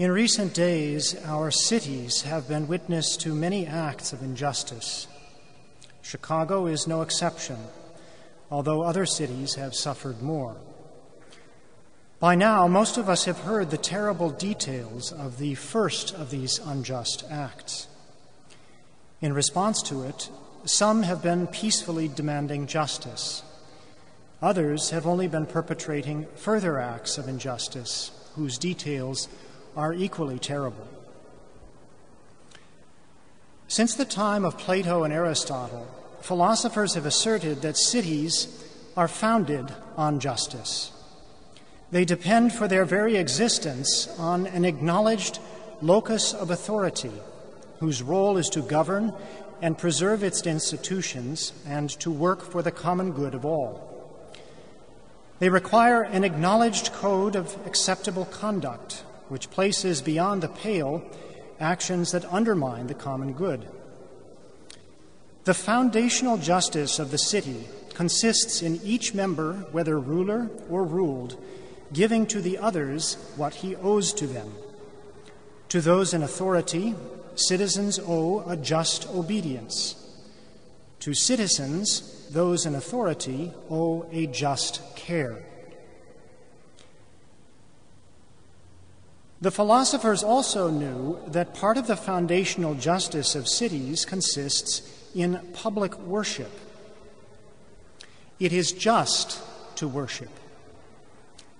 In recent days, our cities have been witness to many acts of injustice. Chicago is no exception, although other cities have suffered more. By now, most of us have heard the terrible details of the first of these unjust acts. In response to it, some have been peacefully demanding justice. Others have only been perpetrating further acts of injustice, whose details are equally terrible. Since the time of Plato and Aristotle, philosophers have asserted that cities are founded on justice. They depend for their very existence on an acknowledged locus of authority, whose role is to govern and preserve its institutions and to work for the common good of all. They require an acknowledged code of acceptable conduct, which places beyond the pale actions that undermine the common good. The foundational justice of the city consists in each member, whether ruler or ruled, giving to the others what he owes to them. To those in authority, citizens owe a just obedience. To citizens, those in authority owe a just care. The philosophers also knew that part of the foundational justice of cities consists in public worship. It is just to worship.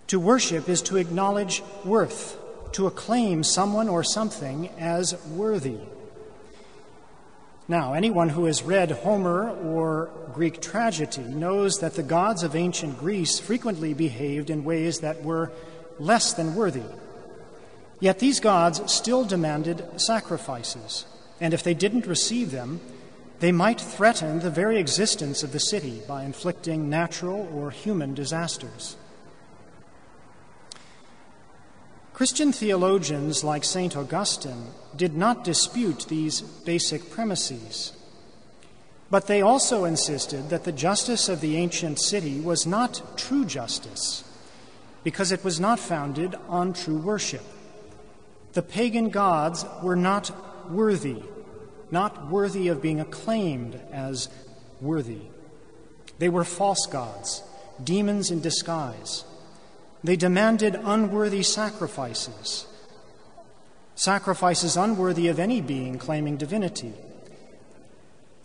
To worship is to acknowledge worth, to acclaim someone or something as worthy. Now, anyone who has read Homer or Greek tragedy knows that the gods of ancient Greece frequently behaved in ways that were less than worthy. Yet these gods still demanded sacrifices, and if they didn't receive them, they might threaten the very existence of the city by inflicting natural or human disasters. Christian theologians like St. Augustine did not dispute these basic premises, but they also insisted that the justice of the ancient city was not true justice, because it was not founded on true worship. The pagan gods were not worthy of being acclaimed as worthy. They were false gods, demons in disguise. They demanded unworthy sacrifices, sacrifices unworthy of any being claiming divinity.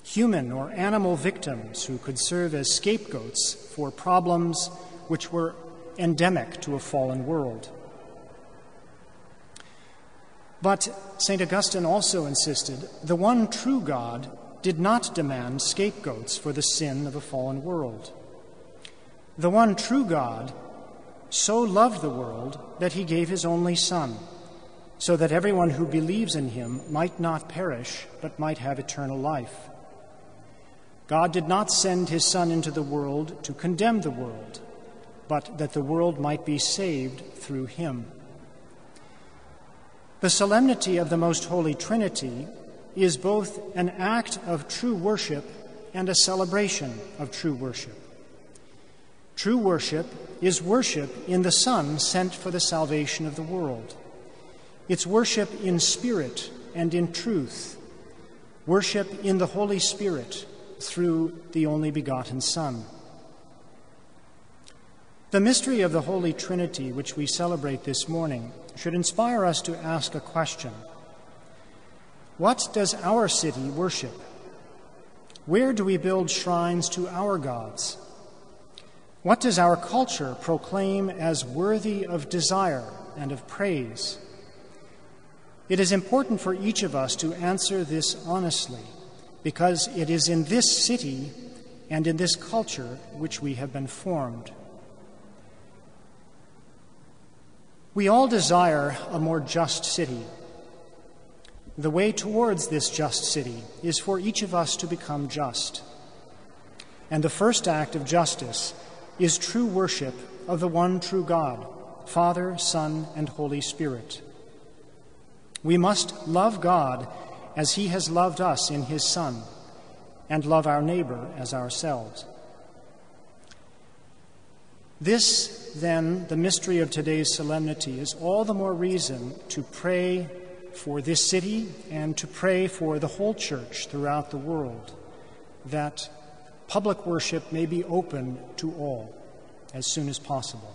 Human or animal victims who could serve as scapegoats for problems which were endemic to a fallen world. But St. Augustine also insisted the one true God did not demand scapegoats for the sin of a fallen world. The one true God so loved the world that he gave his only Son, so that everyone who believes in him might not perish, but might have eternal life. God did not send his Son into the world to condemn the world, but that the world might be saved through him. The solemnity of the Most Holy Trinity is both an act of true worship and a celebration of true worship. True worship is worship in the Son sent for the salvation of the world. It's worship in spirit and in truth, worship in the Holy Spirit through the only begotten Son. The mystery of the Holy Trinity, which we celebrate this morning, should inspire us to ask a question. What does our city worship? Where do we build shrines to our gods? What does our culture proclaim as worthy of desire and of praise? It is important for each of us to answer this honestly, because it is in this city and in this culture which we have been formed. We all desire a more just city. The way towards this just city is for each of us to become just. And the first act of justice is true worship of the one true God, Father, Son, and Holy Spirit. We must love God as he has loved us in his Son, and love our neighbor as ourselves. This, then, the mystery of today's solemnity, is all the more reason to pray for this city and to pray for the whole church throughout the world, that public worship may be open to all as soon as possible.